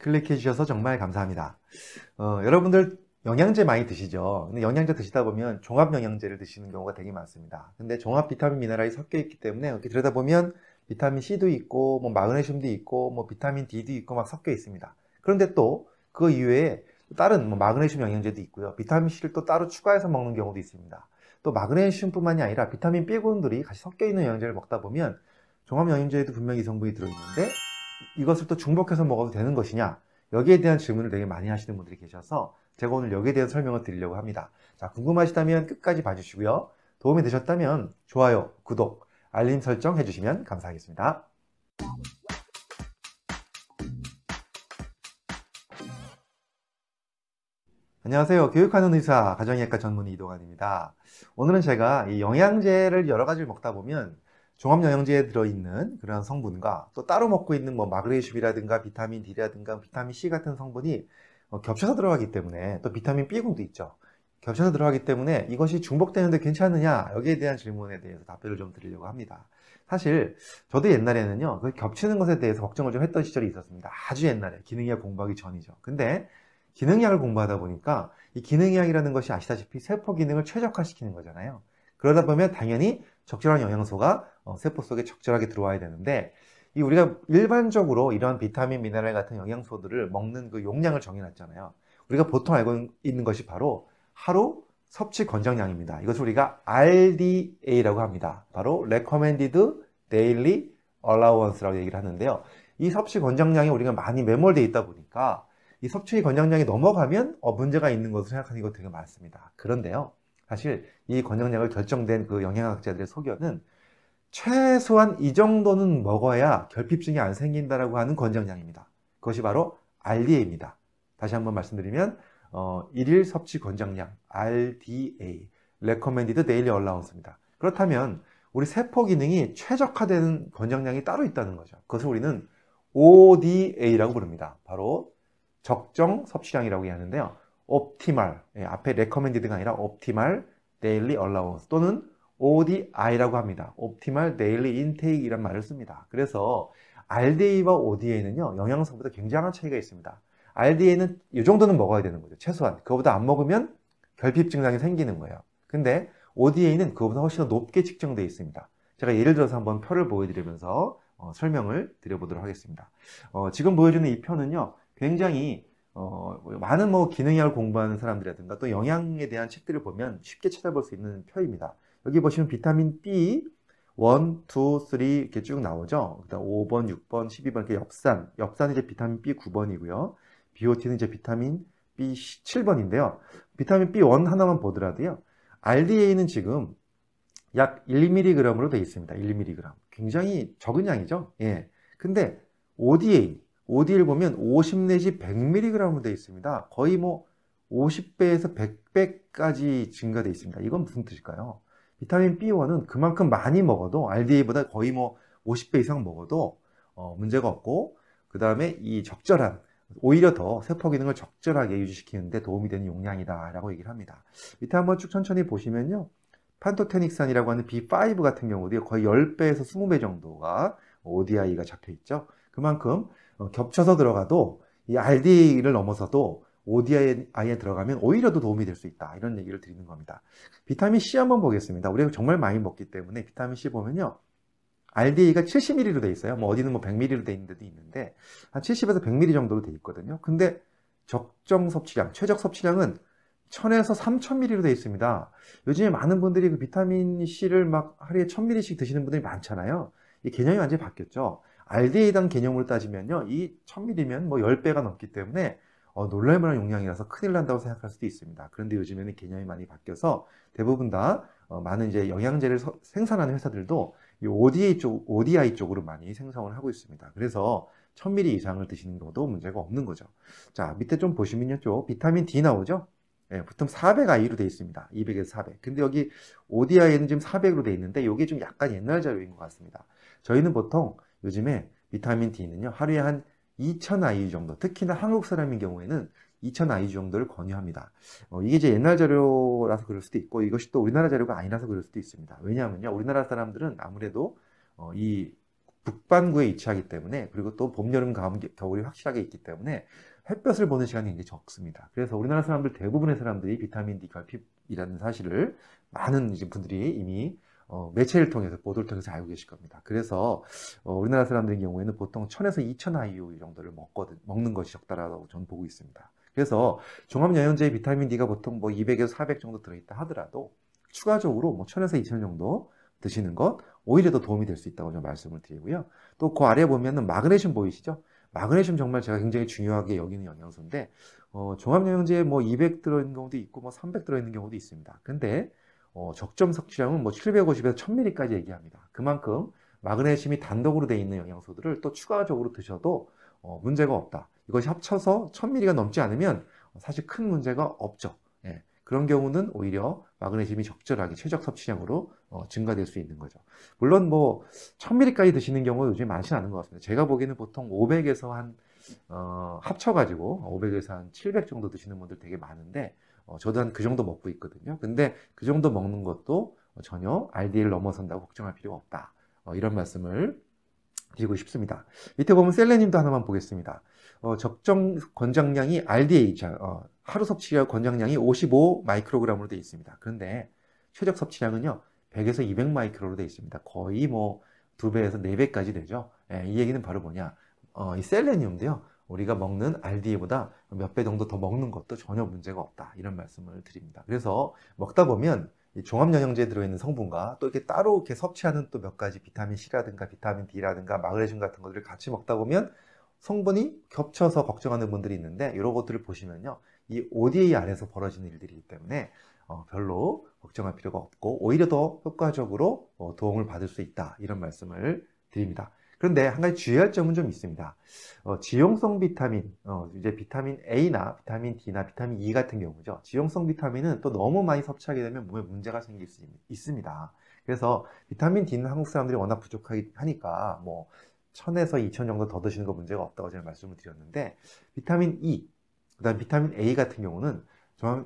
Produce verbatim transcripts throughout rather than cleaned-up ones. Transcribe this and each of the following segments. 클릭해 주셔서 정말 감사합니다. 어, 여러분들 영양제 많이 드시죠? 근데 영양제 드시다 보면 종합 영양제를 드시는 경우가 되게 많습니다. 근데 종합 비타민 미네랄이 섞여 있기 때문에 이렇게 들여다보면 비타민 C도 있고 뭐 마그네슘도 있고 뭐 비타민 D도 있고 막 섞여 있습니다. 그런데 또 그 이외에 다른 뭐 마그네슘 영양제도 있고요. 비타민 C를 또 따로 추가해서 먹는 경우도 있습니다. 또 마그네슘뿐만이 아니라 비타민 B군들이 같이 섞여 있는 영양제를 먹다 보면 종합 영양제에도 분명히 이 성분이 들어있는데 이것을 또 중복해서 먹어도 되는 것이냐, 여기에 대한 질문을 되게 많이 하시는 분들이 계셔서 제가 오늘 여기에 대한 설명을 드리려고 합니다. 자, 궁금하시다면 끝까지 봐주시고요. 도움이 되셨다면 좋아요, 구독, 알림 설정 해주시면 감사하겠습니다. 안녕하세요. 교육하는 의사, 가정의학과 전문의 이동환입니다. 오늘은 제가 이 영양제를 여러 가지를 먹다 보면 종합영양제에 들어있는 그러한 성분과 또 따로 먹고 있는 뭐 마그네슘이라든가 비타민 D라든가 비타민 C 같은 성분이 겹쳐서 들어가기 때문에, 또 비타민 B군도 있죠. 겹쳐서 들어가기 때문에 이것이 중복되는데 괜찮으냐, 여기에 대한 질문에 대해서 답변을 좀 드리려고 합니다. 사실 저도 옛날에는요, 그 겹치는 것에 대해서 걱정을 좀 했던 시절이 있었습니다. 아주 옛날에 기능의학 공부하기 전이죠. 근데 기능의학을 공부하다 보니까 이 기능의학이라는 것이 아시다시피 세포 기능을 최적화시키는 거잖아요. 그러다 보면 당연히 적절한 영양소가 세포 속에 적절하게 들어와야 되는데, 이 우리가 일반적으로 이런 비타민, 미네랄 같은 영양소들을 먹는 그 용량을 정해놨잖아요. 우리가 보통 알고 있는 것이 바로 하루 섭취 권장량입니다. 이것을 우리가 알 디 에이라고 합니다. 바로 Recommended Daily Allowance라고 얘기를 하는데요. 이 섭취 권장량이 우리가 많이 매몰되어 있다 보니까 이 섭취 권장량이 넘어가면 어, 문제가 있는 것으로 생각하는 것 되게 많습니다. 그런데요, 사실 이 권장량을 결정된 그 영양학자들의 소견은 최소한 이 정도는 먹어야 결핍증이 안 생긴다라고 하는 권장량입니다. 그것이 바로 알 디 에이입니다. 다시 한번 말씀드리면 어, 일일 섭취 권장량 알 디 에이, Recommended Daily Allowance입니다. 그렇다면 우리 세포 기능이 최적화되는 권장량이 따로 있다는 거죠. 그것을 우리는 오 디 에이라고 부릅니다. 바로 적정 섭취량이라고 얘기하는데요. Optimal, 예, 앞에 recommended가 아니라 Optimal Daily Allowance 또는 오 디 아이라고 합니다. Optimal Daily Intake 이란 말을 씁니다. 그래서 알 디 에이와 오 디 에이는요 영양소보다 굉장한 차이가 있습니다. 알 디 에이는 이 정도는 먹어야 되는 거죠. 최소한 그거보다 안 먹으면 결핍 증상이 생기는 거예요. 근데 오 디 에이는 그거보다 훨씬 더 높게 측정되어 있습니다. 제가 예를 들어서 한번 표를 보여드리면서 어, 설명을 드려보도록 하겠습니다. 어, 지금 보여주는 이 표는요, 굉장히 어, 많은 뭐 기능의학을 공부하는 사람들이라든가 또 영양에 대한 책들을 보면 쉽게 찾아볼 수 있는 표입니다. 여기 보시면 비타민 B 일, 이, 삼 이렇게 쭉 나오죠. 그다음 오 번, 육 번, 십이 번 이렇게 엽산. 엽산이 이제 비타민 B 구 번이고요. 비 오 티는 이제 비타민 B 칠 번인데요. 비타민 비 일 하나만 보더라도요, 알 디 에이는 지금 약 일 밀리그램으로 되어 있습니다. 일 밀리그램. 굉장히 적은 양이죠. 예. 근데 오 디 에이 오 디 에이를 보면 오십 내지 백 밀리그램으로 되어 있습니다. 거의 뭐 오십 배에서 백 배까지 증가되어 있습니다. 이건 무슨 뜻일까요? 비타민 비 일은 그만큼 많이 먹어도 알 디 에이보다 거의 뭐 오십 배 이상 먹어도 어, 문제가 없고, 그 다음에 이 적절한, 오히려 더 세포 기능을 적절하게 유지시키는데 도움이 되는 용량이다 라고 얘기를 합니다. 밑에 한번 쭉 천천히 보시면요, 판토테닉산이라고 하는 비 오 같은 경우도 거의 십 배에서 이십 배 정도가 오 디 아이가 잡혀있죠. 그만큼 겹쳐서 들어가도 이 알 디 에이를 넘어서도 오 디 아이에 들어가면 오히려 더 도움이 될 수 있다, 이런 얘기를 드리는 겁니다. 비타민 C 한번 보겠습니다. 우리가 정말 많이 먹기 때문에 비타민 C 보면요, 알 디 에이가 칠십 밀리그램로 돼 있어요. 뭐 어디는 뭐 백 밀리그램로 돼 있는 데도 있는데 한 칠십에서 백 밀리그램 정도로 돼 있거든요. 근데 적정 섭취량, 최적 섭취량은 천에서 삼천 밀리그램로 돼 있습니다. 요즘에 많은 분들이 그 비타민 C를 막 하루에 천 밀리그램씩 드시는 분들이 많잖아요. 이 개념이 완전히 바뀌었죠. 알 디 에이당 개념으로 따지면요, 이 천 밀리그램이면 뭐 십 배가 넘기 때문에 어, 놀랄만한 용량이라서 큰일 난다고 생각할 수도 있습니다. 그런데 요즘에는 개념이 많이 바뀌어서 대부분 다 어, 많은 이제 영양제를 서, 생산하는 회사들도 이 오 디 에이 쪽, 오 디 아이 쪽으로 많이 생성을 하고 있습니다. 그래서 천 밀리그램 이상을 드시는 것도 문제가 없는 거죠. 자, 밑에 좀 보시면요, 쪽 비타민 D 나오죠. 예, 보통 사백 아이유로 되어 있습니다. 이백에서 사백. 근데 여기 오 디 아이는 지금 사백으로 되어 있는데 이게 좀 약간 옛날 자료인 것 같습니다. 저희는 보통 요즘에 비타민 D는요 하루에 한 이천 아이유 정도, 특히나 한국 사람인 경우에는 이천 아이유 정도를 권유합니다. 어, 이게 이제 옛날 자료라서 그럴 수도 있고, 이것이 또 우리나라 자료가 아니라서 그럴 수도 있습니다. 왜냐하면요, 우리나라 사람들은 아무래도 어, 이 북반구에 위치하기 때문에, 그리고 또 봄, 여름, 가을, 겨울이 확실하게 있기 때문에 햇볕을 보는 시간이 굉장히 적습니다. 그래서 우리나라 사람들 대부분의 사람들이 비타민 D 결핍이라는 사실을 많은 이제 분들이 이미 어, 매체를 통해서, 보도를 통해서 알고 계실 겁니다. 그래서 어, 우리나라 사람들의 경우에는 보통 천에서 이천 아이유 정도를 먹거든, 먹는 것이 적다라고 저는 보고 있습니다. 그래서 종합영양제의 비타민 D가 보통 뭐 이백에서 사백 정도 들어있다 하더라도 추가적으로 뭐 천에서 이천 정도 드시는 것 오히려 더 도움이 될 수 있다고 좀 말씀을 드리고요. 또 그 아래에 보면은 마그네슘 보이시죠? 마그네슘 정말 제가 굉장히 중요하게 여기는 영양소인데, 어, 종합영양제에 뭐 이백 들어있는 경우도 있고 뭐 삼백 들어있는 경우도 있습니다. 근데 어, 적정 섭취량은 뭐 칠백오십에서 천 밀리까지 얘기합니다. 그만큼 마그네슘이 단독으로 되어 있는 영양소들을 또 추가적으로 드셔도 어, 문제가 없다. 이것이 합쳐서 천 밀리가 넘지 않으면 사실 큰 문제가 없죠. 예. 그런 경우는 오히려 마그네슘이 적절하게 최적 섭취량으로 어, 증가될 수 있는 거죠. 물론 뭐 천 밀리까지 드시는 경우가 요즘 많지는 않은 것 같습니다. 제가 보기에는 보통 오백에서 한 어, 합쳐가지고 오백에서 한 칠백 정도 드시는 분들 되게 많은데, 어, 저도 한 그 정도 먹고 있거든요. 근데 그 정도 먹는 것도 전혀 알디엘을 넘어선다고 걱정할 필요가 없다. 어, 이런 말씀을 드리고 싶습니다. 밑에 보면 셀레늄도 하나만 보겠습니다. 어, 적정 권장량이 알디엘, 어, 하루 섭취량 권장량이 오십오 마이크로그램으로 되어 있습니다. 그런데 최적 섭취량은요 백에서 이백 마이크로로 되어 있습니다. 거의 뭐 두 배에서 네 배까지 되죠. 예, 이 얘기는 바로 뭐냐, 어, 이 셀레늄도요 우리가 먹는 알디엘보다 몇 배 정도 더 먹는 것도 전혀 문제가 없다, 이런 말씀을 드립니다. 그래서 먹다 보면 이 종합영양제에 들어있는 성분과 또 이렇게 따로 이렇게 섭취하는 또 몇 가지 비타민 씨라든가 비타민 D라든가 마그네슘 같은 것들을 같이 먹다 보면 성분이 겹쳐서 걱정하는 분들이 있는데, 이런 것들을 보시면요 이 오디에이 아래에서 벌어지는 일들이기 때문에 어, 별로 걱정할 필요가 없고 오히려 더 효과적으로 어, 도움을 받을 수 있다, 이런 말씀을 드립니다. 그런데 한 가지 주의할 점은 좀 있습니다. 어, 지용성 비타민, 어, 이제 비타민 에이나 비타민 디나 비타민 이 같은 경우죠. 지용성 비타민은 또 너무 많이 섭취하게 되면 몸에 문제가 생길 수 있, 있습니다. 그래서 비타민 디는 한국 사람들이 워낙 부족하기 하니까 뭐 천에서 이천 정도 더 드시는 거 문제가 없다고 제가 말씀을 드렸는데, 비타민 이, 그 다음 비타민 에이 같은 경우는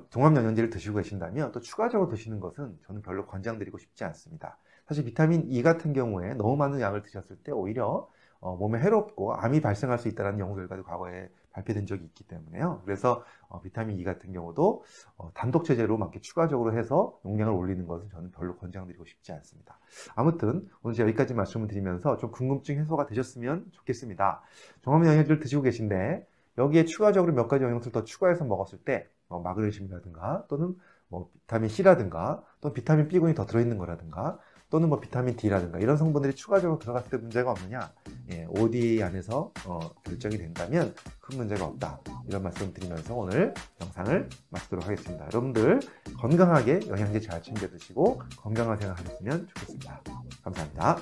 종합영양제를 드시고 계신다면 또 추가적으로 드시는 것은 저는 별로 권장드리고 싶지 않습니다. 사실 비타민 이 같은 경우에 너무 많은 양을 드셨을 때 오히려 어, 몸에 해롭고 암이 발생할 수 있다는 연구 결과도 과거에 발표된 적이 있기 때문에요. 그래서 어, 비타민 이 같은 경우도 어, 단독체제로 막 추가적으로 해서 용량을 올리는 것은 저는 별로 권장드리고 싶지 않습니다. 아무튼 오늘 제가 여기까지 말씀을 드리면서 좀 궁금증 해소가 되셨으면 좋겠습니다. 종합영양제를 드시고 계신데 여기에 추가적으로 몇 가지 영양소를 더 추가해서 먹었을 때 어, 마그네슘이라든가 또는 뭐 비타민 씨라든가 또는 비타민 비군이 더 들어있는 거라든가 또는 뭐 비타민 디라든가 이런 성분들이 추가적으로 들어갔을 때 문제가 없느냐, 예, 오디에이 안에서 어, 결정이 된다면 큰 문제가 없다, 이런 말씀 드리면서 오늘 영상을 마치도록 하겠습니다. 여러분들 건강하게 영양제 잘 챙겨 드시고 건강한 생활 하셨으면 좋겠습니다. 감사합니다.